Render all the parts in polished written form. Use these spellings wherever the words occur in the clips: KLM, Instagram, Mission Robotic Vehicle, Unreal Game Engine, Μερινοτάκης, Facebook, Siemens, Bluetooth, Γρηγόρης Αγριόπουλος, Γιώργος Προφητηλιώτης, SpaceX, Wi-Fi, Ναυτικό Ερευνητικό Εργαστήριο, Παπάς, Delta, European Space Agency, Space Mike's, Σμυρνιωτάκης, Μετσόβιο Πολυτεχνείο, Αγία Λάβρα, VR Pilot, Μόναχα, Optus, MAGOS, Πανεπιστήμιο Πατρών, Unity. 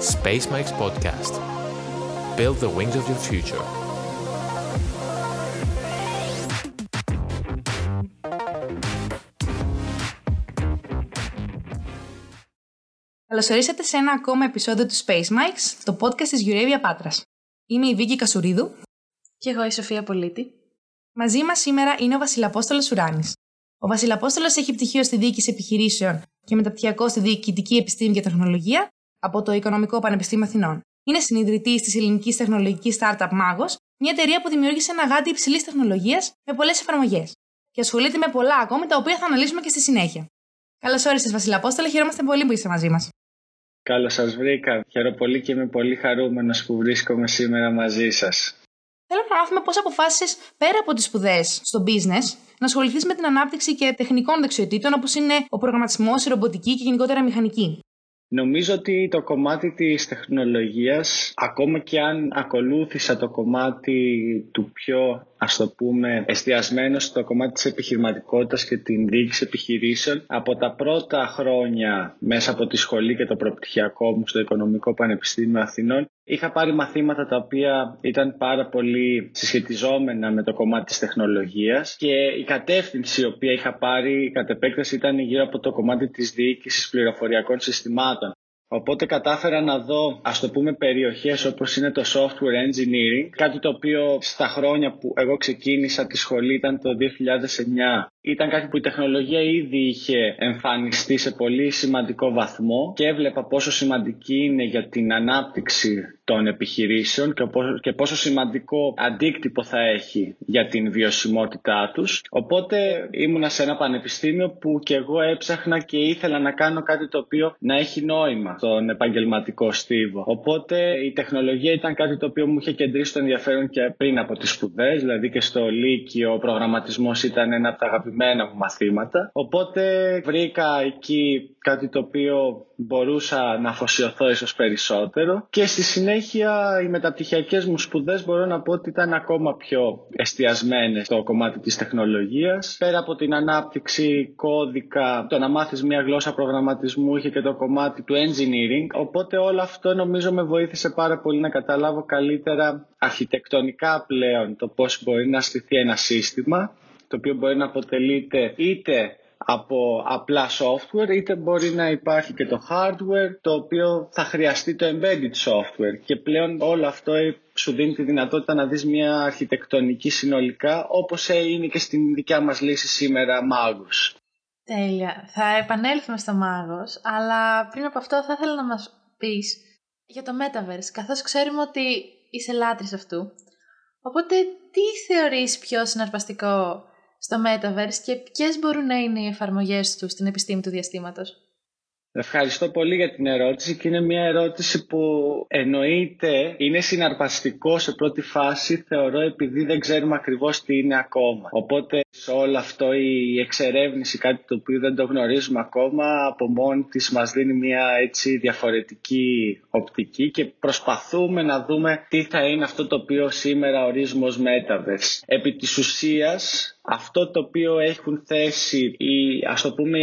Space Mike's podcast. Build the wings of your future. Καλώς ορίσατε σε ένα ακόμα επεισόδιο του Space Mike's, το podcast της Γιουρέβια Πάτρας. Είμαι η Βίκη Κασουρίδου. Και εγώ η Σοφία Πολίτη. Μαζί μας σήμερα είναι ο Βασίλης Απόστολος Ουράνης. Ο Βασίλης Απόστολος έχει πτυχίο στη διοίκηση επιχειρήσεων και μεταπτυχιακό στη διοικητική επιστήμη και τεχνολογία από το Οικονομικό Πανεπιστήμιο Αθηνών. Είναι συνιδρυτής της ελληνικής τεχνολογικής startup MAGOS, μια εταιρεία που δημιούργησε ένα γάντι υψηλής τεχνολογίας με πολλές εφαρμογές. Και ασχολείται με πολλά ακόμη, τα οποία θα αναλύσουμε και στη συνέχεια. Καλώς όρισες, Βασίλη Απόστολε, χαιρόμαστε πολύ που είσαι μαζί μας. Καλώς σας βρήκα. Χαίρομαι πολύ και είμαι πολύ χαρούμενος που βρίσκομαι σήμερα μαζί σας. Θέλω να μάθουμε πώς αποφάσισες πέρα από τις σπουδές στο business να ασχοληθείς με την ανάπτυξη και τεχνικών δεξιοτήτων όπως είναι ο προγραμματισμός, η ρομποτική και γενικότερα η μηχανική. Νομίζω ότι το κομμάτι της τεχνολογίας, ακόμα και αν ακολούθησα το κομμάτι του πιο, ας το πούμε, εστιασμένο στο κομμάτι της επιχειρηματικότητας και την διοίκηση επιχειρήσεων, από τα πρώτα χρόνια μέσα από τη σχολή και το προπτυχιακό μου στο Οικονομικό Πανεπιστήμιο Αθηνών, είχα πάρει μαθήματα τα οποία ήταν πάρα πολύ συσχετιζόμενα με το κομμάτι της τεχνολογίας και η κατεύθυνση η οποία είχα πάρει κατ' επέκταση ήταν γύρω από το κομμάτι της διοίκησης πληροφοριακών συστημάτων. Οπότε κατάφερα να δω, ας το πούμε, περιοχές όπως είναι το software engineering, κάτι το οποίο στα χρόνια που εγώ ξεκίνησα τη σχολή ήταν το 2009. Ήταν κάτι που η τεχνολογία ήδη είχε εμφανιστεί σε πολύ σημαντικό βαθμό και έβλεπα πόσο σημαντική είναι για την ανάπτυξη των επιχειρήσεων και πόσο σημαντικό αντίκτυπο θα έχει για την βιωσιμότητά τους. Οπότε ήμουνα σε ένα πανεπιστήμιο που και εγώ έψαχνα και ήθελα να κάνω κάτι το οποίο να έχει νόημα στον επαγγελματικό στίβο. Οπότε η τεχνολογία ήταν κάτι το οποίο μου είχε κεντρήσει το ενδιαφέρον και πριν από τις σπουδές, δηλαδή και στο Λύκειο ο προγραμματισμός ήταν ένα από τα αγαπημένα μου μαθήματα. Οπότε βρήκα εκεί κάτι το οποίο μπορούσα να αφοσιωθώ ίσως περισσότερο και στη συνέχεια οι μεταπτυχιακές μου σπουδές μπορώ να πω ότι ήταν ακόμα πιο εστιασμένες στο κομμάτι της τεχνολογίας. Πέρα από την ανάπτυξη κώδικα, το να μάθεις μια γλώσσα προγραμματισμού είχε και το κομμάτι του engineering. Οπότε όλο αυτό νομίζω με βοήθησε πάρα πολύ να καταλάβω καλύτερα αρχιτεκτονικά πλέον το πώς μπορεί να στηθεί ένα σύστημα, το οποίο μπορεί να αποτελείται είτε από απλά software, είτε μπορεί να υπάρχει και το hardware, το οποίο θα χρειαστεί το embedded software. Και πλέον όλο αυτό σου δίνει τη δυνατότητα να δεις μια αρχιτεκτονική συνολικά, όπως είναι και στην δικιά μας λύση σήμερα MAGOS. Τέλεια. Θα επανέλθουμε στο MAGOS, αλλά πριν από αυτό θα ήθελα να μας πεις για το Metaverse, καθώς ξέρουμε ότι είσαι λάτρης αυτού. Οπότε, τι θεωρείς πιο συναρπαστικό στο Metaverse και ποιες μπορούν να είναι οι εφαρμογές του στην επιστήμη του διαστήματος? Ευχαριστώ πολύ για την ερώτηση και είναι μια ερώτηση που εννοείται είναι συναρπαστικό σε πρώτη φάση, θεωρώ, επειδή δεν ξέρουμε ακριβώς τι είναι ακόμα. Οπότε σε όλο αυτό η εξερεύνηση, κάτι το οποίο δεν το γνωρίζουμε ακόμα, από μόνη της μας δίνει μια έτσι διαφορετική οπτική και προσπαθούμε να δούμε τι θα είναι αυτό το οποίο σήμερα ορίζουμε ως Metaverse. Επί της ουσίας, αυτό το οποίο έχουν θέσει οι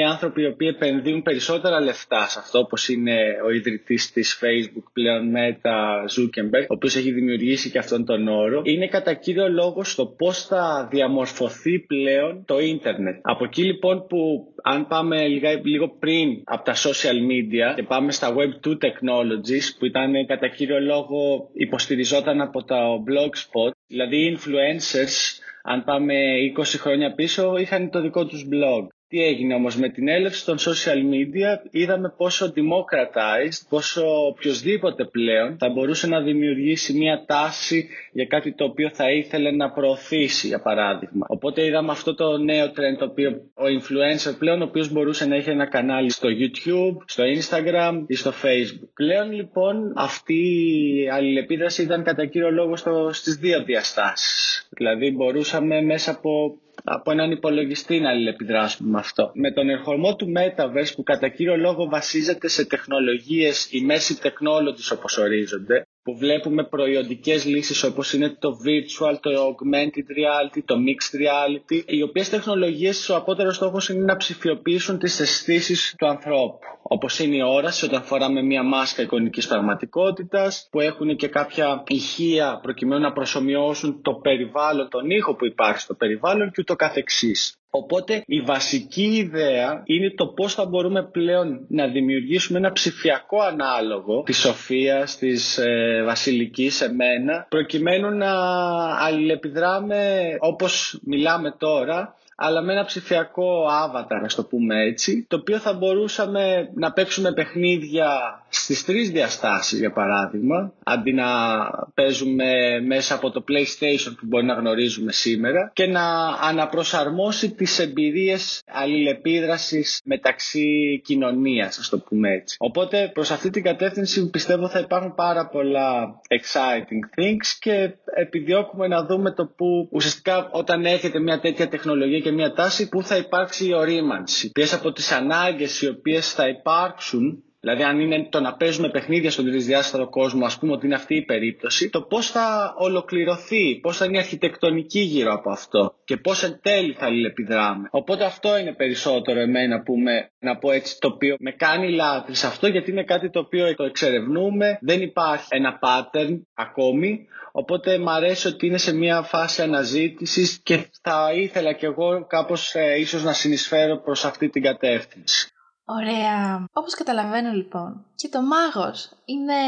άνθρωποι οι οποίοι επενδύουν περισσότερα λεφτά σε αυτό, όπως είναι ο ιδρυτής της Facebook πλέον Meta, Ζούκεμπερ, ο οποίος έχει δημιουργήσει και αυτόν τον όρο, είναι κατά κύριο λόγο στο πώς θα διαμορφωθεί πλέον το ίντερνετ. Από εκεί λοιπόν που, αν πάμε λίγο πριν από τα social media και πάμε στα Web2 Technologies, που ήταν κατά κύριο λόγο υποστηριζόταν από τα blogspot, δηλαδή οι influencers, αν πάμε 20 χρόνια πίσω, είχαν το δικό τους blog. Τι έγινε όμως με την έλευση των social media? Είδαμε πόσο democratized, πόσο οποιοσδήποτε πλέον θα μπορούσε να δημιουργήσει μια τάση για κάτι το οποίο θα ήθελε να προωθήσει, για παράδειγμα. Οπότε είδαμε αυτό το νέο trend, το οποίο ο influencer πλέον, ο οποίος μπορούσε να έχει ένα κανάλι στο YouTube, στο Instagram ή στο Facebook. Πλέον λοιπόν αυτή η αλληλεπίδραση ήταν κατά κύριο λόγο στις δύο διαστάσεις. Δηλαδή μπορούσαμε μέσα από έναν υπολογιστή να αλληλεπιδράσουμε με αυτό. Με τον ερχομό του Metaverse, που κατά κύριο λόγο βασίζεται σε τεχνολογίες, οι μέση technologies όπως ορίζονται, που βλέπουμε προϊοντικές λύσεις όπως είναι το virtual, το augmented reality, το mixed reality, οι οποίες τεχνολογίες ο απότερος στόχος είναι να ψηφιοποιήσουν τις αισθήσεις του ανθρώπου. Όπως είναι η όραση, όταν φοράμε μια μάσκα εικονικής πραγματικότητας, που έχουν και κάποια ηχεία προκειμένου να προσομοιώσουν το περιβάλλον, τον ήχο που υπάρχει στο περιβάλλον και ούτω καθεξής. Οπότε η βασική ιδέα είναι το πώς θα μπορούμε πλέον να δημιουργήσουμε ένα ψηφιακό ανάλογο της Σοφίας, της Βασιλικής, εμένα, προκειμένου να αλληλεπιδράμε όπως μιλάμε τώρα, αλλά με ένα ψηφιακό avatar, να το πούμε έτσι, το οποίο θα μπορούσαμε να παίξουμε παιχνίδια στις 3 διαστάσεις, για παράδειγμα, αντί να παίζουμε μέσα από το PlayStation που μπορεί να γνωρίζουμε σήμερα, και να αναπροσαρμόσει τις εμπειρίες αλληλεπίδρασης μεταξύ κοινωνίας, να το πούμε έτσι. Οπότε προς αυτή την κατεύθυνση πιστεύω θα υπάρχουν πάρα πολλά exciting things και επιδιώκουμε να δούμε το που ουσιαστικά όταν έχετε μια τέτοια τεχνολογία και μια τάση, που θα υπάρξει η ορίμανση. Ποιες από τις ανάγκες οι οποίες θα υπάρξουν, δηλαδή αν είναι το να παίζουμε παιχνίδια στον τρισδιάστατο κόσμο, ας πούμε ότι είναι αυτή η περίπτωση, το πώς θα ολοκληρωθεί, πώς θα είναι η αρχιτεκτονική γύρω από αυτό και πώς εν τέλει θα αλληλεπιδράμε. Οπότε αυτό είναι περισσότερο εμένα που να πω έτσι, το οποίο με κάνει λάθη σε αυτό, γιατί είναι κάτι το οποίο το εξερευνούμε, δεν υπάρχει ένα pattern ακόμη. Οπότε μου αρέσει ότι είναι σε μια φάση αναζήτησης και θα ήθελα κι εγώ κάπως ίσως να συνεισφέρω προς αυτή την κατεύθυνση. Ωραία. Όπως καταλαβαίνω λοιπόν, και το MAGOS είναι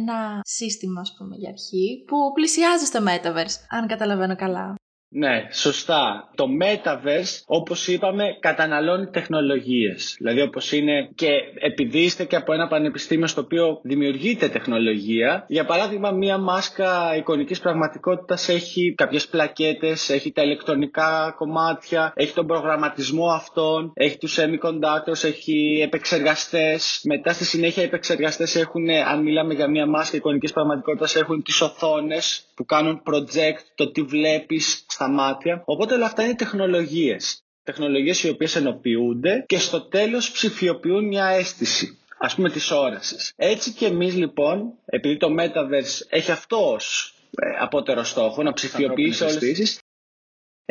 ένα σύστημα, ας πούμε, για αρχή, που πλησιάζει στο Metaverse, αν καταλαβαίνω καλά. Ναι, σωστά. Το Metaverse, όπως είπαμε, καταναλώνει τεχνολογίες. Δηλαδή, όπως είναι, και επειδή είστε και από ένα πανεπιστήμιο στο οποίο δημιουργείται τεχνολογία, για παράδειγμα, μία μάσκα εικονικής πραγματικότητας έχει κάποιες πλακέτες, έχει τα ηλεκτρονικά κομμάτια, έχει τον προγραμματισμό αυτών, έχει τους semiconductors, έχει επεξεργαστές. Μετά, στη συνέχεια, οι επεξεργαστές έχουν, αν μιλάμε για μία μάσκα εικονικής πραγματικότητας, έχουν τις οθόνες που κάνουν project, το τι βλέπεις στα μάτια. Οπότε όλα αυτά είναι τεχνολογίες. Τεχνολογίες οι οποίες ενοποιούνται και στο τέλος ψηφιοποιούν μια αίσθηση, ας πούμε, της όρασης. Έτσι και εμείς λοιπόν, επειδή το Metaverse έχει αυτό ως απότερο στόχο, να ψηφιοποιήσει όλες τις αισθήσεις,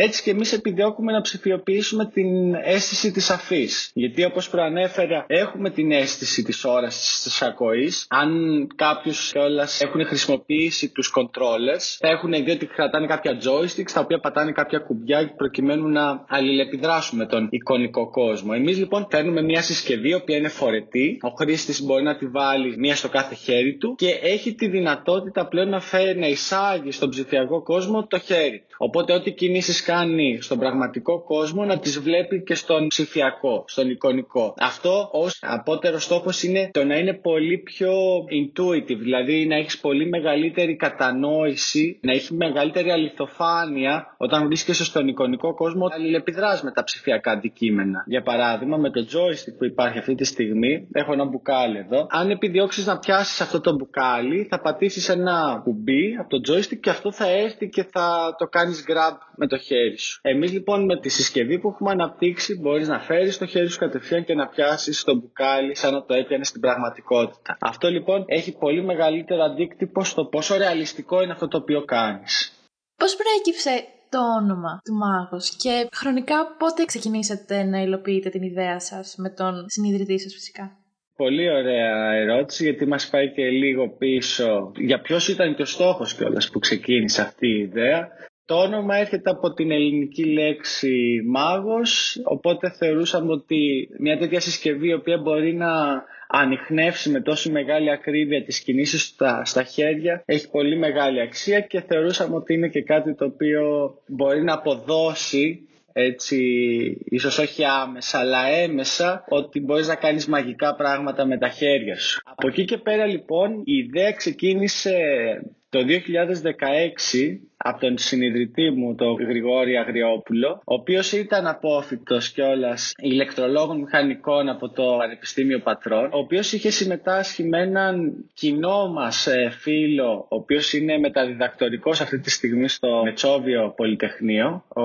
έτσι και εμείς επιδιώκουμε να ψηφιοποιήσουμε την αίσθηση της αφής. Γιατί όπως προανέφερα, έχουμε την αίσθηση της όρασης, της ακοής. Αν κάποιους κιόλας έχουν χρησιμοποιήσει τους controllers, θα έχουν δει ότι κρατάνε κάποια joysticks, τα οποία πατάνε κάποια κουμπιά προκειμένου να αλληλεπιδράσουμε τον εικονικό κόσμο. Εμείς λοιπόν παίρνουμε μια συσκευή, η οποία είναι φορετή. Ο χρήστης μπορεί να τη βάλει μία στο κάθε χέρι του και έχει τη δυνατότητα πλέον να εισάγει στον ψηφιακό κόσμο το χέρι του. Οπότε ό,τι κινήσεις κάνει στον πραγματικό κόσμο να τις βλέπει και στον ψηφιακό, στον εικονικό. Αυτό ως απότερος στόχος είναι το να είναι πολύ πιο intuitive, δηλαδή να έχεις πολύ μεγαλύτερη κατανόηση, να έχει μεγαλύτερη αληθοφάνεια όταν βρίσκεσαι στον εικονικό κόσμο, αλληλεπιδράς με τα ψηφιακά αντικείμενα. Για παράδειγμα, με το joystick που υπάρχει αυτή τη στιγμή, έχω ένα μπουκάλι εδώ. Αν επιδιώξεις να πιάσεις αυτό το μπουκάλι, θα πατήσεις ένα κουμπί από το joystick και αυτό θα έρθει και θα το κάνεις grab με το χέρι σου. Εμείς λοιπόν με τη συσκευή που έχουμε αναπτύξει, μπορείς να φέρεις το χέρι σου κατευθείαν και να πιάσεις το μπουκάλι σαν να το έπιανες στην πραγματικότητα. Αυτό λοιπόν έχει πολύ μεγαλύτερο αντίκτυπο στο πόσο ρεαλιστικό είναι αυτό το οποίο κάνεις. Πώς προέκυψε το όνομα του MAGOS και χρονικά πότε ξεκινήσατε να υλοποιείτε την ιδέα σας με τον συνειδητή σας φυσικά? Πολύ ωραία ερώτηση, γιατί μας πάει και λίγο πίσω για ποιος ήταν και ο στόχος κιόλας που ξεκίνησε αυτή η ιδέα. Το όνομα έρχεται από την ελληνική λέξη μάγος, οπότε θεωρούσαμε ότι μια τέτοια συσκευή η οποία μπορεί να ανιχνεύσει με τόση μεγάλη ακρίβεια τις κινήσεις στα χέρια έχει πολύ μεγάλη αξία και θεωρούσαμε ότι είναι και κάτι το οποίο μπορεί να αποδώσει, έτσι, ίσως όχι άμεσα αλλά έμεσα, ότι μπορείς να κάνεις μαγικά πράγματα με τα χέρια σου. Από εκεί και πέρα λοιπόν η ιδέα ξεκίνησε το 2016 από τον συνειδητή μου, τον Γρηγόρη Αγριόπουλο, ο οποίος ήταν απόφοιτος κιόλας ηλεκτρολόγων μηχανικών από το Πανεπιστήμιο Πατρών, ο οποίος είχε συμμετάσχει με έναν κοινό μας φίλο, ο οποίος είναι μεταδιδακτορικός αυτή τη στιγμή στο Μετσόβιο Πολυτεχνείο, ο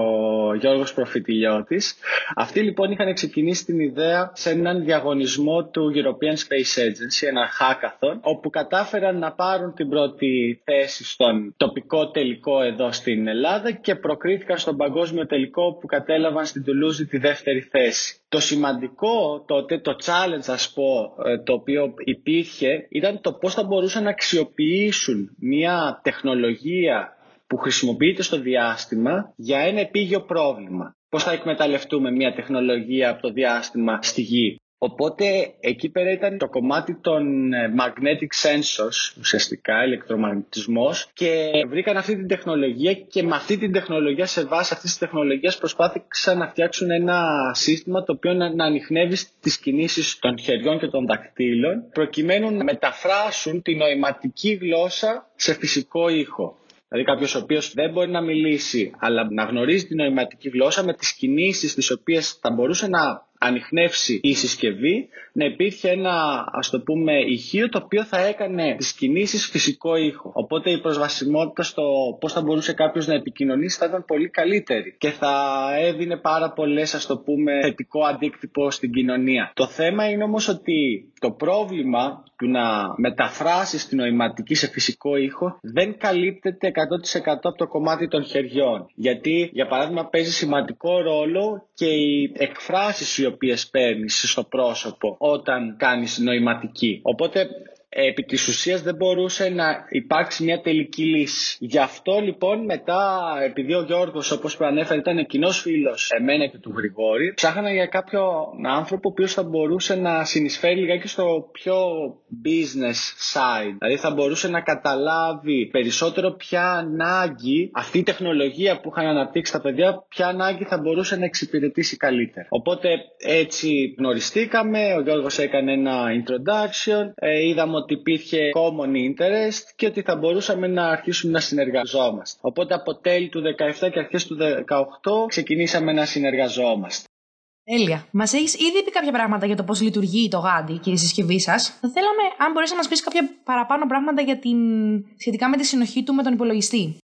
Γιώργος Προφητηλιώτης. Αυτοί λοιπόν είχαν ξεκινήσει την ιδέα σε έναν διαγωνισμό του European Space Agency, ένα hackathon, όπου κατάφεραν να πάρουν την πρώτη θέση στον τοπικό τελικό εδώ στην Ελλάδα και προκρίθηκαν στον παγκόσμιο τελικό που κατέλαβαν στην Τουλούζη τη δεύτερη θέση. Το σημαντικό τότε, το challenge ας πω, το οποίο υπήρχε, ήταν το πώς θα μπορούσαν να αξιοποιήσουν μια τεχνολογία που χρησιμοποιείται στο διάστημα για ένα επίγειο πρόβλημα. Πώς θα εκμεταλλευτούμε μια τεχνολογία από το διάστημα στη γη. Οπότε εκεί πέρα ήταν το κομμάτι των magnetic sensors, ουσιαστικά ηλεκτρομαγνητισμός, και βρήκαν αυτή την τεχνολογία και με αυτή την τεχνολογία, σε βάση αυτής της τεχνολογίας, προσπάθησαν να φτιάξουν ένα σύστημα το οποίο να ανιχνεύει τις κινήσεις των χεριών και των δακτύλων προκειμένου να μεταφράσουν τη νοηματική γλώσσα σε φυσικό ήχο. Δηλαδή κάποιος ο οποίος δεν μπορεί να μιλήσει αλλά να γνωρίζει τη νοηματική γλώσσα, με τις κινήσεις τις οποίες θα μπορούσε να ανιχνεύσει η συσκευή, να υπήρχε ένα, ας το πούμε, ηχείο το οποίο θα έκανε τις κινήσεις φυσικό ήχο. Οπότε η προσβασιμότητα στο πώς θα μπορούσε κάποιος να επικοινωνήσει θα ήταν πολύ καλύτερη και θα έδινε πάρα πολλές, ας το πούμε, θετικό αντίκτυπο στην κοινωνία. Το θέμα είναι όμως ότι το πρόβλημα του να μεταφράσεις την νοηματική σε φυσικό ήχο δεν καλύπτεται 100% από το κομμάτι των χεριών. Γιατί, για παράδειγμα, παίζει σημαντικό ρόλο και οι εκφράσεις οι οποίες παίρνεις στο πρόσωπο όταν κάνεις νοηματική. Οπότε επί της ουσίας δεν μπορούσε να υπάρξει μια τελική λύση. Γι' αυτό λοιπόν μετά, επειδή ο Γιώργος, όπως προανέφερε, ήταν κοινός φίλος εμένα και του Γρηγόρη, ψάχανα για κάποιο άνθρωπο ο οποίος θα μπορούσε να συνεισφέρει λιγάκι στο πιο business side. Δηλαδή θα μπορούσε να καταλάβει περισσότερο ποια ανάγκη αυτή η τεχνολογία που είχαν αναπτύξει τα παιδιά, ποια ανάγκη θα μπορούσε να εξυπηρετήσει καλύτερα. Οπότε έτσι γνωριστήκαμε, ο Γιώργος έκανε ένα introduction, είδαμε ότι υπήρχε common interest και ότι θα μπορούσαμε να αρχίσουμε να συνεργαζόμαστε. Οπότε από τέλη του 2017 και αρχές του 2018 ξεκινήσαμε να συνεργαζόμαστε. Τέλεια. Μας έχεις ήδη πει κάποια πράγματα για το πώς λειτουργεί το γάντι και η συσκευή σας. Θα θέλαμε, αν μπορείς να μας πεις κάποια παραπάνω πράγματα για σχετικά με τη συνοχή του με τον υπολογιστή.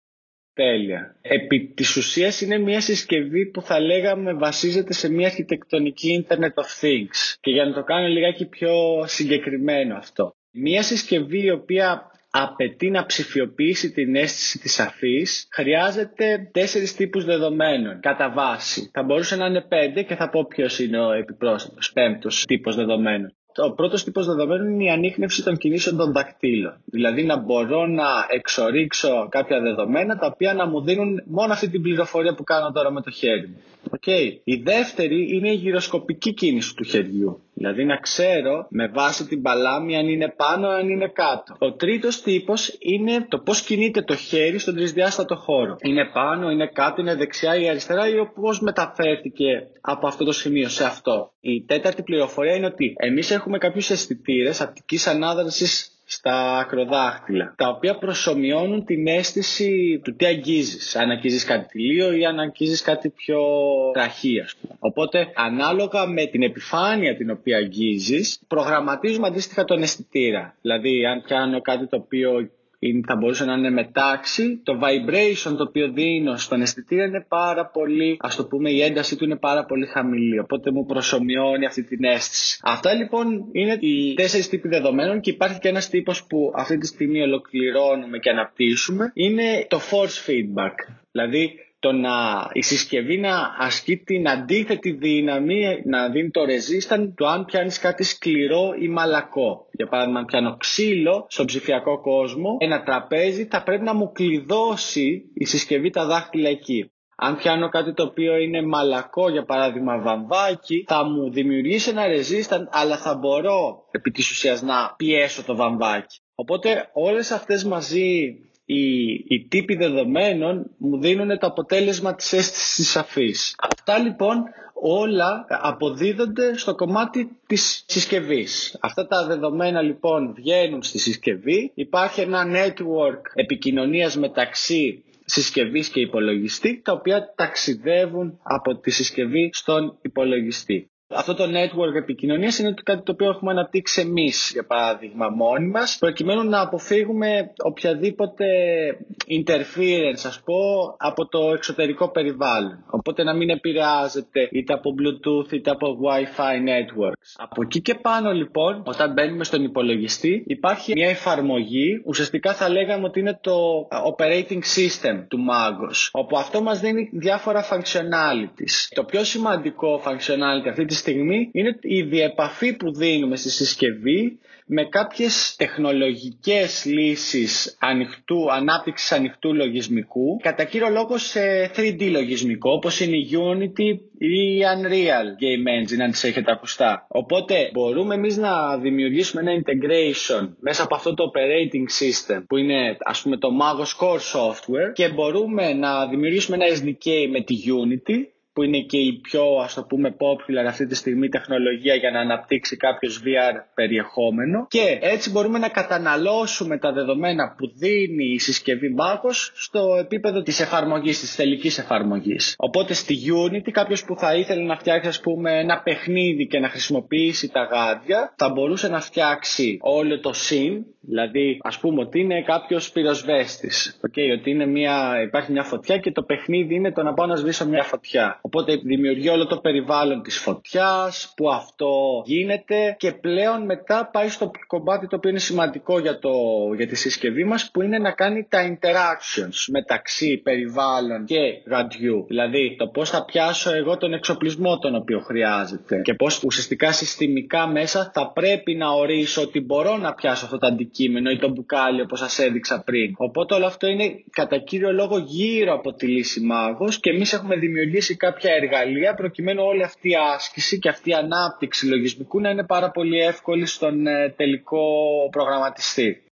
Τέλεια. Επί της ουσίας είναι μια συσκευή που θα λέγαμε βασίζεται σε μια αρχιτεκτονική Internet of Things. Και για να το κάνω λιγάκι πιο συγκεκριμένο αυτό. Μια συσκευή η οποία απαιτεί να ψηφιοποιήσει την αίσθηση της αφής χρειάζεται 4 τύπους δεδομένων κατά βάση. Θα μπορούσε να είναι 5 και θα πω ποιος είναι ο επιπρόσθετος, 5ος τύπος δεδομένων. Ο πρώτος τύπος δεδομένων είναι η ανίχνευση των κινήσεων των δακτύλων. Δηλαδή να μπορώ να εξορίξω κάποια δεδομένα τα οποία να μου δίνουν μόνο αυτή την πληροφορία που κάνω τώρα με το χέρι μου. Okay. Η δεύτερη είναι η γυροσκοπική κίνηση του χεριού. Δηλαδή να ξέρω με βάση την παλάμη αν είναι πάνω, αν είναι κάτω. Ο τρίτος τύπος είναι το πώς κινείται το χέρι στον τρισδιάστατο χώρο. Είναι πάνω, είναι κάτω, είναι δεξιά ή αριστερά, ή πώς μεταφέρθηκε από αυτό το σημείο σε αυτό. Η τέταρτη πληροφορία είναι ότι εμείς έχουμε κάποιους αισθητήρες απτικής ανάδρασης στα ακροδάχτυλα, τα οποία προσομοιώνουν την αίσθηση του τι αγγίζεις. Αν αγγίζεις κάτι τυλίο ή αν αγγίζεις κάτι πιο τραχή, ας πούμε. Οπότε, ανάλογα με την επιφάνεια την οποία αγγίζεις, προγραμματίζουμε αντίστοιχα τον αισθητήρα. Δηλαδή, αν κάνω κάτι το οποίο θα μπορούσε να είναι μετάξι, το vibration το οποίο δίνω στον αισθητήρα είναι πάρα πολύ, ας το πούμε, η ένταση του είναι πάρα πολύ χαμηλή, οπότε μου προσομοιώνει αυτή την αίσθηση. Αυτά λοιπόν είναι οι 4 τύποι δεδομένων και υπάρχει και ένας τύπος που αυτή τη στιγμή ολοκληρώνουμε και αναπτύσσουμε, είναι το force feedback, δηλαδή η συσκευή να ασκεί την αντίθετη δύναμη, να δίνει το resistance του αν πιάνεις κάτι σκληρό ή μαλακό. Για παράδειγμα, αν πιάνω ξύλο στον ψηφιακό κόσμο, ένα τραπέζι, θα πρέπει να μου κλειδώσει η συσκευή τα δάχτυλα εκεί. Αν πιάνω κάτι το οποίο είναι μαλακό, για παράδειγμα βαμβάκι, θα μου δημιουργήσει ένα resistance, αλλά θα μπορώ επί της ουσίας να πιέσω το βαμβάκι. Οπότε όλες αυτές μαζί οι τύποι δεδομένων μου δίνουν το αποτέλεσμα της αίσθησης της αφής. Αυτά λοιπόν όλα αποδίδονται στο κομμάτι της συσκευής. Αυτά τα δεδομένα λοιπόν βγαίνουν στη συσκευή. Υπάρχει ένα network επικοινωνίας μεταξύ συσκευής και υπολογιστή, τα οποία ταξιδεύουν από τη συσκευή στον υπολογιστή. Αυτό το network επικοινωνίας είναι κάτι το οποίο έχουμε αναπτύξει εμείς, για παράδειγμα, μόνοι μας, προκειμένου να αποφύγουμε οποιαδήποτε interference, ας πω, από το εξωτερικό περιβάλλον. Οπότε να μην επηρεάζεται είτε από Bluetooth είτε από Wi-Fi networks. Από εκεί και πάνω, λοιπόν, όταν μπαίνουμε στον υπολογιστή, υπάρχει μια εφαρμογή, ουσιαστικά θα λέγαμε ότι είναι το operating system του MAGOS, όπου αυτό μας δίνει διάφορα functionalities. Το πιο σημαντικό functionality αυτή τη στιγμή είναι η διεπαφή που δίνουμε στη συσκευή με κάποιες τεχνολογικές λύσεις ανάπτυξης ανοιχτού λογισμικού, κατά κύριο λόγο σε 3D λογισμικό, όπως είναι η Unity ή η Unreal Game Engine, αν τις έχετε ακουστά. Οπότε μπορούμε εμείς να δημιουργήσουμε ένα integration μέσα από αυτό το operating system, που είναι, ας πούμε, το MAGOS Core Software, και μπορούμε να δημιουργήσουμε ένα SDK με τη Unity, που είναι και η πιο, ας το πούμε, popular αυτή τη στιγμή τεχνολογία για να αναπτύξει κάποιος VR περιεχόμενο, και έτσι μπορούμε να καταναλώσουμε τα δεδομένα που δίνει η συσκευή MAGOS στο επίπεδο της εφαρμογής, της τελικής εφαρμογής. Οπότε στη Unity κάποιος που θα ήθελε να φτιάξει, ας πούμε, ένα παιχνίδι και να χρησιμοποιήσει τα γάντια, θα μπορούσε να φτιάξει όλο το scene, δηλαδή ας πούμε ότι είναι κάποιος πυροσβέστης, ότι είναι υπάρχει μια φωτιά και το παιχνίδι είναι το να πάω να σβήσω μια φωτιά. Οπότε δημιουργεί όλο το περιβάλλον της φωτιάς, που αυτό γίνεται, και πλέον μετά πάει στο κομμάτι το οποίο είναι σημαντικό για τη συσκευή μας, που είναι να κάνει τα interactions μεταξύ περιβάλλον και γαντιού. Δηλαδή το πώς θα πιάσω εγώ τον εξοπλισμό τον οποίο χρειάζεται, και πώς ουσιαστικά συστημικά μέσα θα πρέπει να ορίσω ότι μπορώ να πιάσω αυτό το αντικείμενο ή το μπουκάλι, όπως σας έδειξα πριν. Οπότε όλο αυτό είναι κατά κύριο λόγο γύρω από τη λύση MAGOS, και εμείς έχουμε δημιουργήσει κάποια εργαλεία προκειμένου όλη αυτή η άσκηση και αυτή η ανάπτυξη λογισμικού να είναι πάρα πολύ εύκολη στον τελικό προγραμματιστή.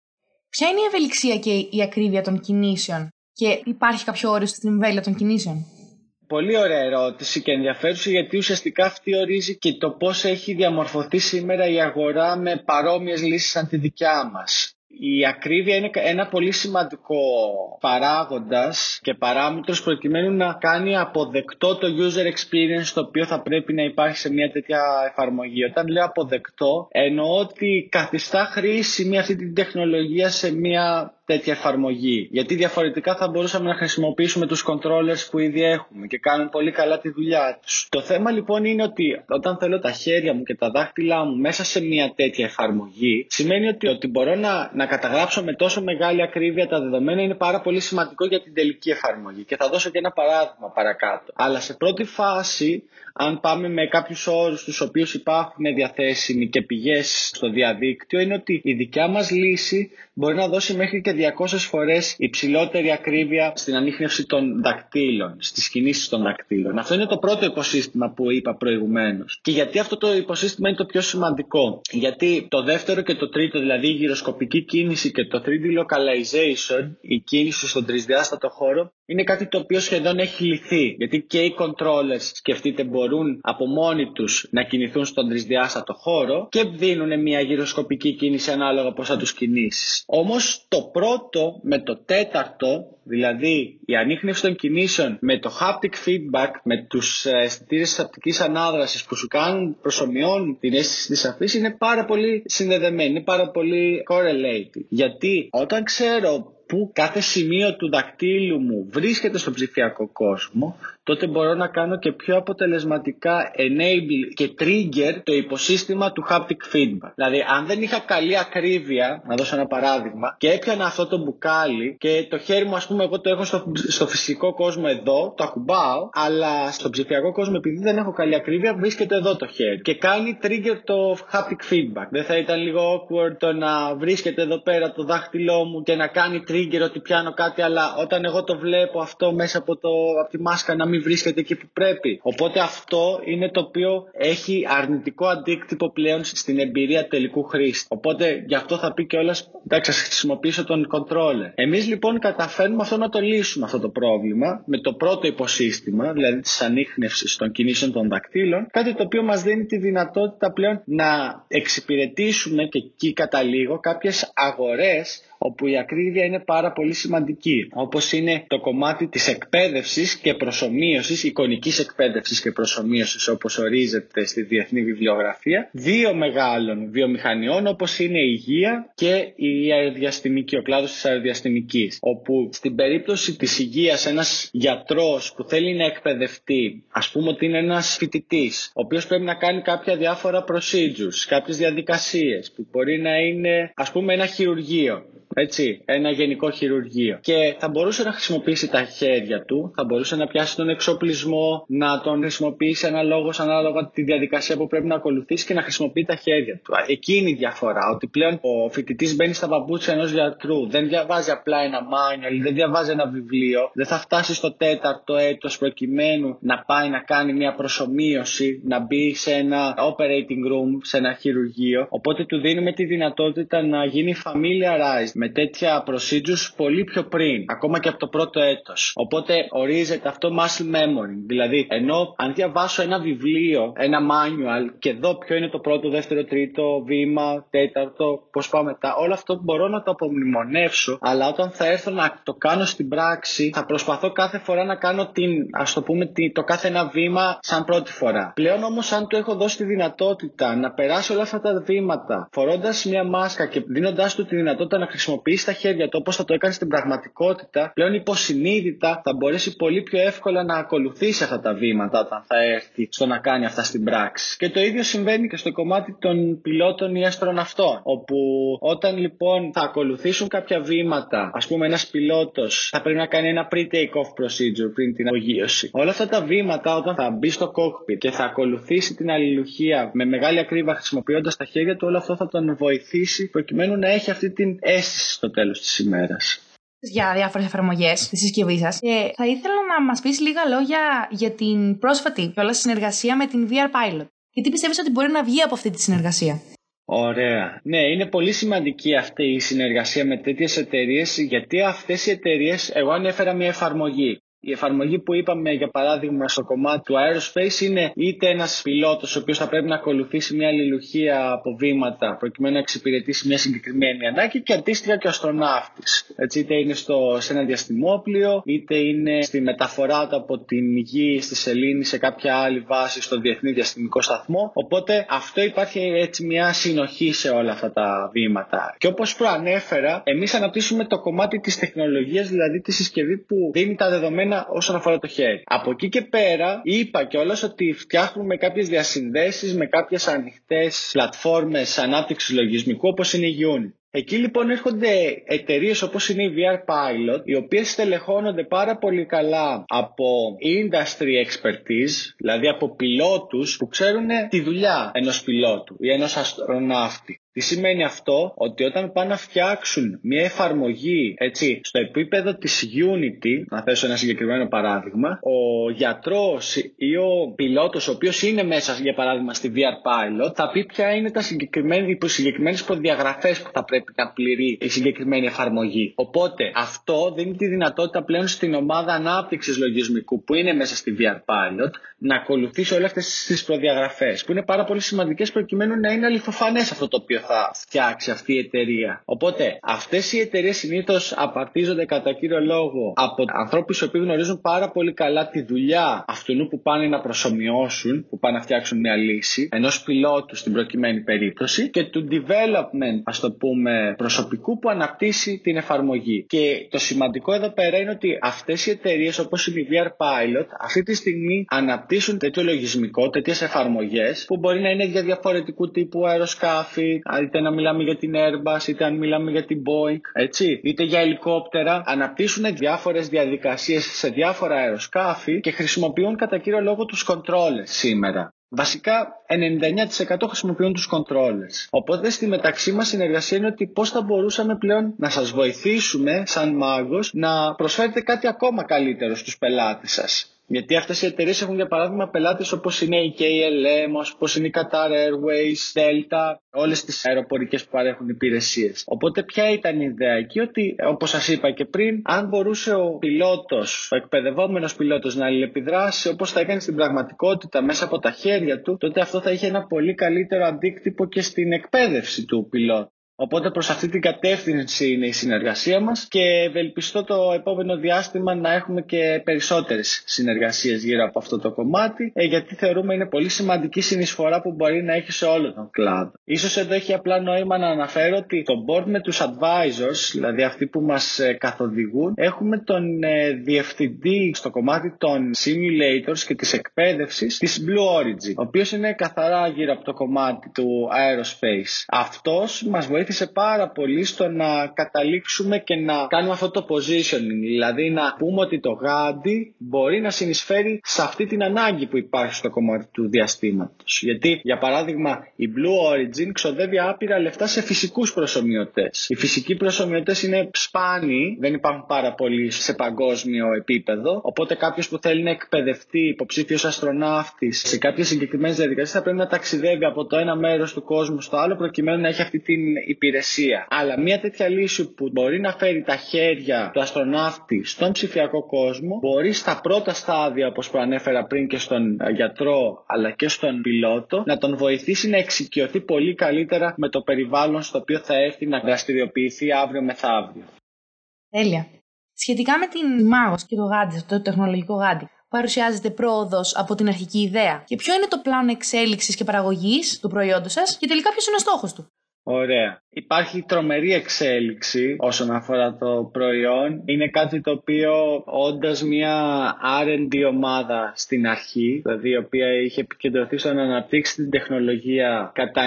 Ποια είναι η ευελιξία και η ακρίβεια των κινήσεων, και υπάρχει κάποιο όριο στην εμβέλεια των κινήσεων? Πολύ ωραία ερώτηση και ενδιαφέρουσα, γιατί ουσιαστικά αυτή ορίζει και το πώς έχει διαμορφωθεί σήμερα η αγορά με παρόμοιες λύσεις σαν τη δικιά μας. Η ακρίβεια είναι ένα πολύ σημαντικό παράγοντας και παράμετρος προκειμένου να κάνει αποδεκτό το user experience το οποίο θα πρέπει να υπάρχει σε μια τέτοια εφαρμογή. Όταν λέω αποδεκτό, εννοώ ότι καθιστά χρήσιμη αυτή την τεχνολογία σε μια τέτοια εφαρμογή. Γιατί διαφορετικά θα μπορούσαμε να χρησιμοποιήσουμε τους controllers που ήδη έχουμε και κάνουν πολύ καλά τη δουλειά τους. Το θέμα λοιπόν είναι ότι όταν θέλω τα χέρια μου και τα δάχτυλά μου μέσα σε μια τέτοια εφαρμογή, σημαίνει ότι μπορώ να καταγράψω με τόσο μεγάλη ακρίβεια τα δεδομένα. Είναι πάρα πολύ σημαντικό για την τελική εφαρμογή. Και θα δώσω και ένα παράδειγμα παρακάτω. Αλλά σε πρώτη φάση, αν πάμε με κάποιους όρους τους οποίους υπάρχουν διαθέσιμοι και πηγές στο διαδίκτυο, είναι ότι η δικιά μας λύση μπορεί να δώσει μέχρι και 200 φορές υψηλότερη ακρίβεια στην ανίχνευση των δακτύλων, στις κινήσεις των δακτύλων. Αυτό είναι το πρώτο υποσύστημα που είπα προηγουμένως. Και γιατί αυτό το υποσύστημα είναι το πιο σημαντικό? Γιατί το δεύτερο και το τρίτο, δηλαδή η γυροσκοπική κίνηση και το 3D localization, η κίνηση στον τρισδιάστατο χώρο, είναι κάτι το οποίο σχεδόν έχει λυθεί. Γιατί και οι controllers, σκεφτείτε, μπορούν από μόνοι τους να κινηθούν στον τρισδιάστατο χώρο και δίνουν μια γυροσκοπική κίνηση ανάλογα πώς θα τους κινήσεις. Όμως το πρώτο με το τέταρτο, δηλαδή η ανίχνευση των κινήσεων με το haptic feedback, με τους αισθητήρες της απτικής ανάδρασης που σου κάνουν, προσομοιώνουν την αίσθηση της αφής, είναι πάρα πολύ συνδεδεμένη, είναι πάρα πολύ correlated. Γιατί όταν ξέρω που κάθε σημείο του δακτύλου μου βρίσκεται στον ψηφιακό κόσμο, τότε μπορώ να κάνω και πιο αποτελεσματικά enable και trigger το υποσύστημα του haptic feedback. Δηλαδή, αν δεν είχα καλή ακρίβεια, να δώσω ένα παράδειγμα, και έπιανα αυτό το μπουκάλι και το χέρι μου, ας πούμε, εγώ το έχω στο φυσικό κόσμο εδώ, το ακουμπάω, αλλά στον ψηφιακό κόσμο, επειδή δεν έχω καλή ακρίβεια, βρίσκεται εδώ το χέρι και κάνει trigger το haptic feedback. Δεν θα ήταν λίγο awkward το να βρίσκεται εδώ πέρα το δάχτυλό μου και να κάνει trigger ότι πιάνω κάτι, αλλά όταν εγώ το βλέπω αυτό μέσα από τη μάσκα να μην βρίσκεται εκεί που πρέπει. Οπότε αυτό είναι το οποίο έχει αρνητικό αντίκτυπο πλέον στην εμπειρία τελικού χρήστη. Οπότε γι' αυτό θα πει κιόλας, εντάξει, ας χρησιμοποιήσω τον controller. Εμείς λοιπόν καταφέρνουμε αυτό να το λύσουμε, αυτό το πρόβλημα, με το πρώτο υποσύστημα, δηλαδή της ανίχνευσης των κινήσεων των δακτύλων, κάτι το οποίο μας δίνει τη δυνατότητα πλέον να εξυπηρετήσουμε, και εκεί καταλήγω, κάποιες αγορές όπου η ακρίβεια είναι πάρα πολύ σημαντική, όπως είναι το κομμάτι της εκπαίδευσης και προσομοίωσης, εικονικής εκπαίδευσης και προσομοίωσης, όπως ορίζεται στη διεθνή βιβλιογραφία, δύο μεγάλων βιομηχανιών, όπως είναι η υγεία και η αεροδιαστημική, ο κλάδος της αεροδιαστημικής, όπου στην περίπτωση της υγείας ένας γιατρός που θέλει να εκπαιδευτεί, ας πούμε ότι είναι ένας φοιτητής, ο οποίος πρέπει να κάνει κάποια διάφορα procedures, κάποιες διαδικασίες που μπορεί να είναι, ας πούμε, ένα χειρουργείο. Έτσι, ένα γενικό χειρουργείο. Και θα μπορούσε να χρησιμοποιήσει τα χέρια του, θα μπορούσε να πιάσει τον εξοπλισμό, να τον χρησιμοποιήσει ανάλογα τη διαδικασία που πρέπει να ακολουθήσει και να χρησιμοποιεί τα χέρια του. Εκείνη η διαφορά, ότι πλέον ο φοιτητής μπαίνει στα παπούτσια ενός γιατρού, δεν διαβάζει απλά ένα manual, δεν διαβάζει ένα βιβλίο, δεν θα φτάσει στο τέταρτο έτος προκειμένου να πάει να κάνει μια προσομοίωση, να μπει σε ένα operating room, σε ένα χειρουργείο. Οπότε του δίνουμε τη δυνατότητα να γίνει familiarized με τέτοια procedures πολύ πιο πριν, ακόμα και από το πρώτο έτος. Οπότε ορίζεται αυτό muscle memory. Δηλαδή, ενώ αν διαβάσω ένα βιβλίο, ένα manual και δω ποιο είναι το πρώτο, δεύτερο, τρίτο βήμα, τέταρτο, πώς πάω μετά, όλο αυτό μπορώ να το απομνημονεύσω, αλλά όταν θα έρθω να το κάνω στην πράξη, θα προσπαθώ κάθε φορά να κάνω το κάθε ένα βήμα σαν πρώτη φορά. Πλέον όμως, αν του έχω δώσει τη δυνατότητα να περάσει όλα αυτά τα βήματα, φορώντας μια μάσκα και δίνοντάς του τη δυνατότητα να χρησιμοποιήσει τα χέρια του όπως θα το έκανε στην πραγματικότητα, πλέον υποσυνείδητα θα μπορέσει πολύ πιο εύκολα να ακολουθήσει αυτά τα βήματα όταν θα έρθει στο να κάνει αυτά στην πράξη. Και το ίδιο συμβαίνει και στο κομμάτι των πιλότων ή αστροναυτών, όπου όταν λοιπόν θα ακολουθήσουν κάποια βήματα, ας πούμε ένας πιλότος θα πρέπει να κάνει ένα pre-take-off procedure πριν την απογείωση. Όλα αυτά τα βήματα, όταν θα μπει στο cockpit και θα ακολουθήσει την αλληλουχία με μεγάλη ακρίβεια χρησιμοποιώντας τα χέρια του, όλο αυτό θα τον βοηθήσει προκειμένου να έχει αυτή την αίσθηση στο τέλος της ημέρας. Για διάφορες εφαρμογές της συσκευής σας. Και θα ήθελα να μας πεις λίγα λόγια για την πρόσφατη κιόλας συνεργασία με την VR Pilot. Και τι πιστεύεις ότι μπορεί να βγει από αυτή τη συνεργασία? Ωραία. Ναι, είναι πολύ σημαντική αυτή η συνεργασία με τέτοιες εταιρείες, γιατί αυτές οι εταιρείες, εγώ ανέφερα μια εφαρμογή. Η εφαρμογή που είπαμε, για παράδειγμα, στο κομμάτι του aerospace είναι είτε ένας πιλότος ο οποίος θα πρέπει να ακολουθήσει μια αλληλουχία από βήματα προκειμένου να εξυπηρετήσει μια συγκεκριμένη ανάγκη, και αντίστοιχα και ο αστροναύτης. Έτσι, είτε είναι σε ένα διαστημόπλοιο, είτε είναι στη μεταφορά του από την γη στη σελήνη σε κάποια άλλη βάση στο Διεθνή Διαστημικό Σταθμό. Οπότε αυτό υπάρχει έτσι μια συνοχή σε όλα αυτά τα βήματα. Και όπως προανέφερα, εμείς αναπτύσσουμε το κομμάτι της τεχνολογίας, δηλαδή τη συσκευή που δίνει τα δεδομένα όσον αφορά το χέρι. Από εκεί και πέρα, είπα κιόλας ότι φτιάχνουμε κάποιες διασυνδέσεις με κάποιες ανοιχτές πλατφόρμες ανάπτυξης λογισμικού, όπως είναι η Unity. Εκεί λοιπόν έρχονται εταιρείες όπως είναι η VR Pilot, οι οποίες στελεχώνονται πάρα πολύ καλά από industry expertise, δηλαδή από πιλότους που ξέρουν τη δουλειά ενός πιλότου ή ενός αστροναύτη. Τι σημαίνει αυτό? Ότι όταν πάνε να φτιάξουν μια εφαρμογή, έτσι, στο επίπεδο της Unity, να θέσω ένα συγκεκριμένο παράδειγμα, ο γιατρός ή ο πιλότος ο οποίος είναι μέσα, για παράδειγμα, στη VR Pilot, θα πει ποια είναι οι συγκεκριμένες προδιαγραφές που θα πρέπει να πληρεί η συγκεκριμένη εφαρμογή. Οπότε αυτό δίνει τη δυνατότητα πλέον στην ομάδα ανάπτυξης λογισμικού που είναι μέσα στη VR Pilot να ακολουθήσει όλες αυτές τις προδιαγραφές, που είναι πάρα πολύ σημαντικές προκειμένου να είναι αληθοφανές αυτό το οποίο θα φτιάξει αυτή η εταιρεία. Οπότε αυτές οι εταιρείες συνήθως απαρτίζονται κατά κύριο λόγο από ανθρώπους οι οποίοι γνωρίζουν πάρα πολύ καλά τη δουλειά αυτού που πάνε να προσομοιώσουν, που πάνε να φτιάξουν μια λύση, ενός πιλότου στην προκειμένη περίπτωση, και του development, ας το πούμε, προσωπικού που αναπτύσσει την εφαρμογή. Και το σημαντικό εδώ πέρα είναι ότι αυτές οι εταιρείες, όπως είναι η VR Pilot, αυτή τη στιγμή αναπτύσσουν τέτοιο λογισμικό, τέτοιες εφαρμογές που μπορεί να είναι για διαφορετικού τύπου αεροσκάφη, είτε να μιλάμε για την Airbus, είτε αν μιλάμε για την Boeing, έτσι, είτε για ελικόπτερα. Αναπτύσσουν διάφορες διαδικασίες σε διάφορα αεροσκάφη και χρησιμοποιούν κατά κύριο λόγο τους controllers σήμερα. Βασικά 99% χρησιμοποιούν τους controllers. Οπότε στη μεταξύ μας συνεργασία είναι ότι πώς θα μπορούσαμε πλέον να σας βοηθήσουμε σαν MAGOS να προσφέρετε κάτι ακόμα καλύτερο στους πελάτες σας. Γιατί αυτές οι εταιρείες έχουν, για παράδειγμα, πελάτες όπως είναι η KLM, όπως είναι η Qatar Airways, Delta, όλες τις αεροπορικές που παρέχουν υπηρεσίες. Οπότε ποια ήταν η ιδέα εκεί? Ότι, όπως σας είπα και πριν, αν μπορούσε ο πιλότος, ο εκπαιδευόμενος πιλότος, να αλληλεπιδράσει όπως θα έκανε στην πραγματικότητα μέσα από τα χέρια του, τότε αυτό θα είχε ένα πολύ καλύτερο αντίκτυπο και στην εκπαίδευση του πιλότου. Οπότε προς αυτή την κατεύθυνση είναι η συνεργασία μας και ευελπιστώ το επόμενο διάστημα να έχουμε και περισσότερες συνεργασίες γύρω από αυτό το κομμάτι, γιατί θεωρούμε είναι πολύ σημαντική συνεισφορά που μπορεί να έχει σε όλο τον κλάδο. Ίσως εδώ έχει απλά νόημα να αναφέρω ότι το board με τους advisors, δηλαδή αυτοί που μας καθοδηγούν, έχουμε τον διευθυντή στο κομμάτι των simulators και της εκπαίδευσης της Blue Origin, ο οποίος είναι καθαρά γύρω από το κομμάτι του aerospace. Αυτός μας βοηθάει πάρα πολύ στο να καταλήξουμε και να κάνουμε αυτό το positioning, δηλαδή να πούμε ότι το γάντι μπορεί να συνεισφέρει σε αυτή την ανάγκη που υπάρχει στο κομμάτι του διαστήματος. Γιατί, για παράδειγμα, η Blue Origin ξοδεύει άπειρα λεφτά σε φυσικούς προσομοιωτές. Οι φυσικοί προσομοιωτές είναι σπάνιοι, δεν υπάρχουν πάρα πολλοί σε παγκόσμιο επίπεδο. Οπότε, κάποιος που θέλει να εκπαιδευτεί υποψήφιος αστροναύτης σε κάποιες συγκεκριμένες διαδικασίες θα πρέπει να ταξιδεύει από το ένα μέρος του κόσμου στο άλλο, προκειμένου να έχει αυτή την υπηρεσία. Αλλά μια τέτοια λύση που μπορεί να φέρει τα χέρια του αστροναύτη στον ψηφιακό κόσμο, μπορεί στα πρώτα στάδια, όπως προανέφερα πριν, και στον γιατρό αλλά και στον πιλότο, να τον βοηθήσει να εξοικειωθεί πολύ καλύτερα με το περιβάλλον στο οποίο θα έρθει να δραστηριοποιηθεί αύριο μεθαύριο. Τέλεια. Σχετικά με την MAGOS και το γάντι, το τεχνολογικό γάντι, παρουσιάζεται πρόοδος από την αρχική ιδέα και ποιο είναι το πλάνο εξέλιξης και παραγωγής του προϊόντος σας και τελικά ποιος είναι ο στόχος του? Ωραία. Υπάρχει τρομερή εξέλιξη όσον αφορά το προϊόν. Είναι κάτι το οποίο, όντας μια R&D ομάδα στην αρχή, δηλαδή η οποία είχε επικεντρωθεί στο να αναπτύξει την τεχνολογία κατά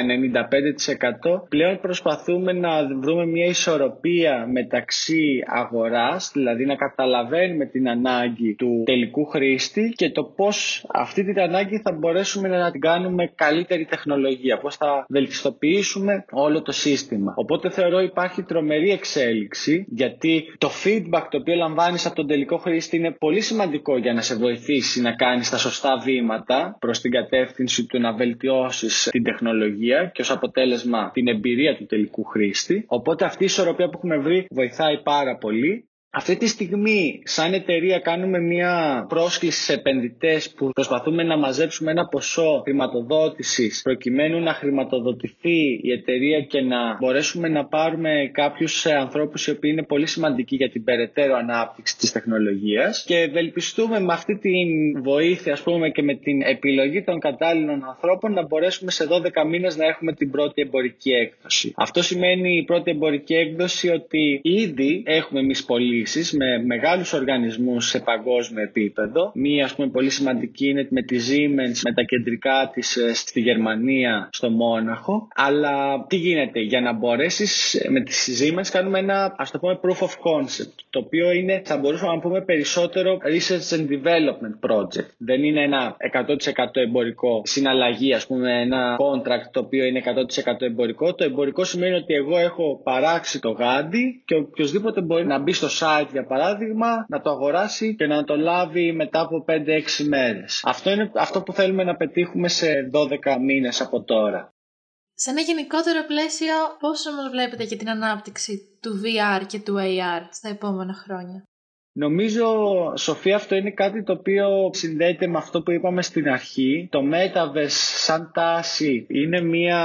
95%, πλέον προσπαθούμε να βρούμε μια ισορροπία μεταξύ αγοράς, δηλαδή να καταλαβαίνουμε την ανάγκη του τελικού χρήστη και το πώς αυτή την ανάγκη θα μπορέσουμε να την κάνουμε καλύτερη τεχνολογία, πώς θα βελτιστοποιήσουμε όλο το σύστημα. Οπότε θεωρώ υπάρχει τρομερή εξέλιξη, γιατί το feedback το οποίο λαμβάνεις από τον τελικό χρήστη είναι πολύ σημαντικό για να σε βοηθήσει να κάνεις τα σωστά βήματα προς την κατεύθυνση του να βελτιώσεις την τεχνολογία και ως αποτέλεσμα την εμπειρία του τελικού χρήστη. Οπότε αυτή η ισορροπία που έχουμε βρει βοηθάει πάρα πολύ. Αυτή τη στιγμή, σαν εταιρεία, κάνουμε μια πρόσκληση σε επενδυτές που προσπαθούμε να μαζέψουμε ένα ποσό χρηματοδότησης προκειμένου να χρηματοδοτηθεί η εταιρεία και να μπορέσουμε να πάρουμε κάποιους ανθρώπους οι οποίοι είναι πολύ σημαντικοί για την περαιτέρω ανάπτυξη της τεχνολογίας. Και ευελπιστούμε με αυτή τη βοήθεια, ας πούμε, και με την επιλογή των κατάλληλων ανθρώπων να μπορέσουμε σε 12 μήνες να έχουμε την πρώτη εμπορική έκδοση. Αυτό σημαίνει η πρώτη εμπορική έκδοση ότι ήδη έχουμε εμείς πολλοί με μεγάλους οργανισμούς σε παγκόσμιο επίπεδο. Μία, ας πούμε, πολύ σημαντική είναι με τη Siemens, με τα κεντρικά της στη Γερμανία, στο Μόναχο. Αλλά τι γίνεται, για να μπορέσεις με τη Siemens κάνουμε ένα, ας το πούμε, proof of concept, το οποίο είναι, θα μπορούσαμε να πούμε, περισσότερο research and development project. Δεν είναι ένα 100% εμπορικό συναλλαγή, ας πούμε, ένα contract το οποίο είναι 100% εμπορικό. Το εμπορικό σημαίνει ότι εγώ έχω παράξει το γάντι και οποιοδήποτε μπορεί να μπει στο site, για παράδειγμα, να το αγοράσει και να το λάβει μετά από 5-6 μέρες. Αυτό είναι αυτό που θέλουμε να πετύχουμε σε 12 μήνες από τώρα. Σε ένα γενικότερο πλαίσιο, πώς όμως βλέπετε για την ανάπτυξη του VR και του AR στα επόμενα χρόνια? Νομίζω, Σοφία, αυτό είναι κάτι το οποίο συνδέεται με αυτό που είπαμε στην αρχή. Το Metaverse σαν τάση είναι μια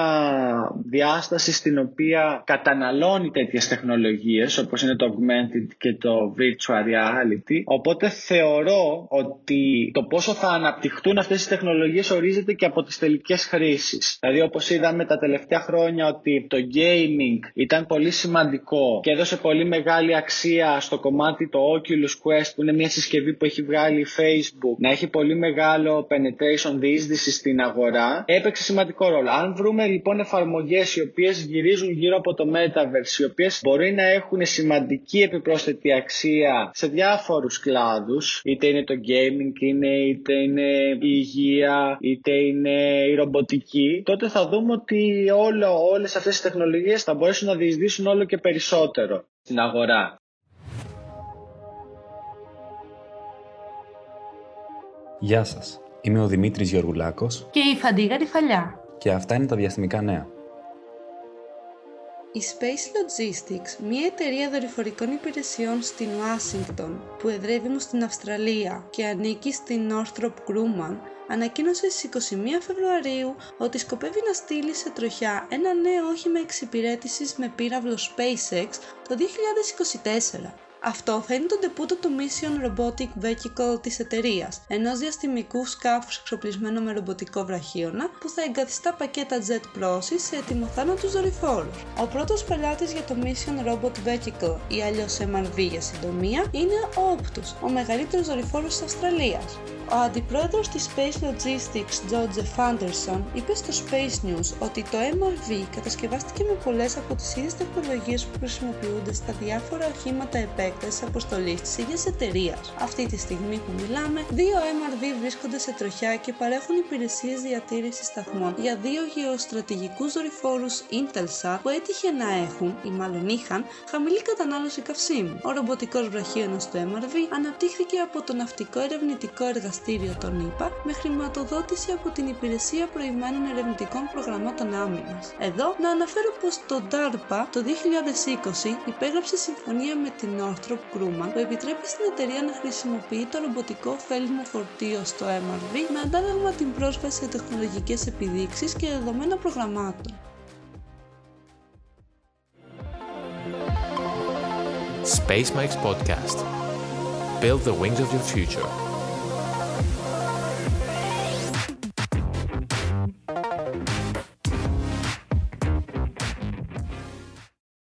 διάσταση στην οποία καταναλώνει τέτοιες τεχνολογίες, όπως είναι το Augmented και το Virtual Reality. Οπότε θεωρώ ότι το πόσο θα αναπτυχθούν αυτές οι τεχνολογίες ορίζεται και από τις τελικές χρήσεις. Δηλαδή, όπως είδαμε τα τελευταία χρόνια, ότι το gaming ήταν πολύ σημαντικό και έδωσε πολύ μεγάλη αξία στο κομμάτι το Quest, που είναι μια συσκευή που έχει βγάλει η Facebook, να έχει πολύ μεγάλο penetration, διείσδυση στην αγορά, έπαιξε σημαντικό ρόλο. Αν βρούμε λοιπόν εφαρμογές οι οποίες γυρίζουν γύρω από το Metaverse, οι οποίες μπορεί να έχουν σημαντική επιπρόσθετη αξία σε διάφορους κλάδους, είτε είναι το gaming, είτε είναι η υγεία, είτε είναι η ρομποτική, τότε θα δούμε ότι όλες αυτές οι τεχνολογίες θα μπορέσουν να διεισδύσουν όλο και περισσότερο στην αγορά. Γεια σας, είμαι ο Δημήτρης Γεωργουλάκος και η Φαντίγα Ριφαλιά και αυτά είναι τα διαστημικά νέα. Η Space Logistics, μια εταιρεία δορυφορικών υπηρεσιών στην Ουάσιγκτον που εδρεύει στην Αυστραλία και ανήκει στην Northrop Grumman, ανακοίνωσε στις 21 Φεβρουαρίου ότι σκοπεύει να στείλει σε τροχιά ένα νέο όχημα εξυπηρέτησης με πύραυλο SpaceX το 2024. Αυτό θα είναι το ντεπούτο του Mission Robotic Vehicle της εταιρείας, ενός διαστημικού σκάφους εξοπλισμένο με ρομποτικό βραχίωνα που θα εγκαθιστά πακέτα jet πρόωσης σε ετοιμοθάνατους δορυφόρους. Ο πρώτος πελάτης για το Mission Robot Vehicle, ή αλλιώς MRV για συντομία, είναι ο Optus, ο μεγαλύτερος δορυφόρος της Αυστραλίας. Ο αντιπρόεδρος της Space Logistics, Joseph Anderson, είπε στο Space News ότι το MRV κατασκευάστηκε με πολλές από τις ίδιες τεχνολογίες που χρησιμοποιούνται στα διάφορα οχήματα επέκτασης αποστολής της ίδιας εταιρείας. Αυτή τη στιγμή που μιλάμε, δύο MRV βρίσκονται σε τροχιά και παρέχουν υπηρεσίες διατήρησης σταθμών για δύο γεωστρατηγικούς δορυφόρους Intelsat που έτυχε να έχουν, ή μάλλον είχαν, χαμηλή κατανάλωση καυσίμου. Ο ρομποτικός βραχίωνας του MRV αναπτύχθηκε από το Ναυτικό Ερευνητικό Εργαστήριο των ΗΠΑ με χρηματοδότηση από την Υπηρεσία Προηγμένων Ερευνητικών Προγραμμάτων Άμυνας. Εδώ να αναφέρω πως το DARPA το 2020 υπέγραψε συμφωνία με την Northrop Grumman που επιτρέπει στην εταιρεία να χρησιμοποιεί το ρομποτικό ωφέλιμο φορτίο στο MRV με αντάλλαγμα την πρόσβαση σε τεχνολογικές επιδείξεις και δεδομένα προγραμμάτων. Space Mike's Podcast. Build the wings of your future.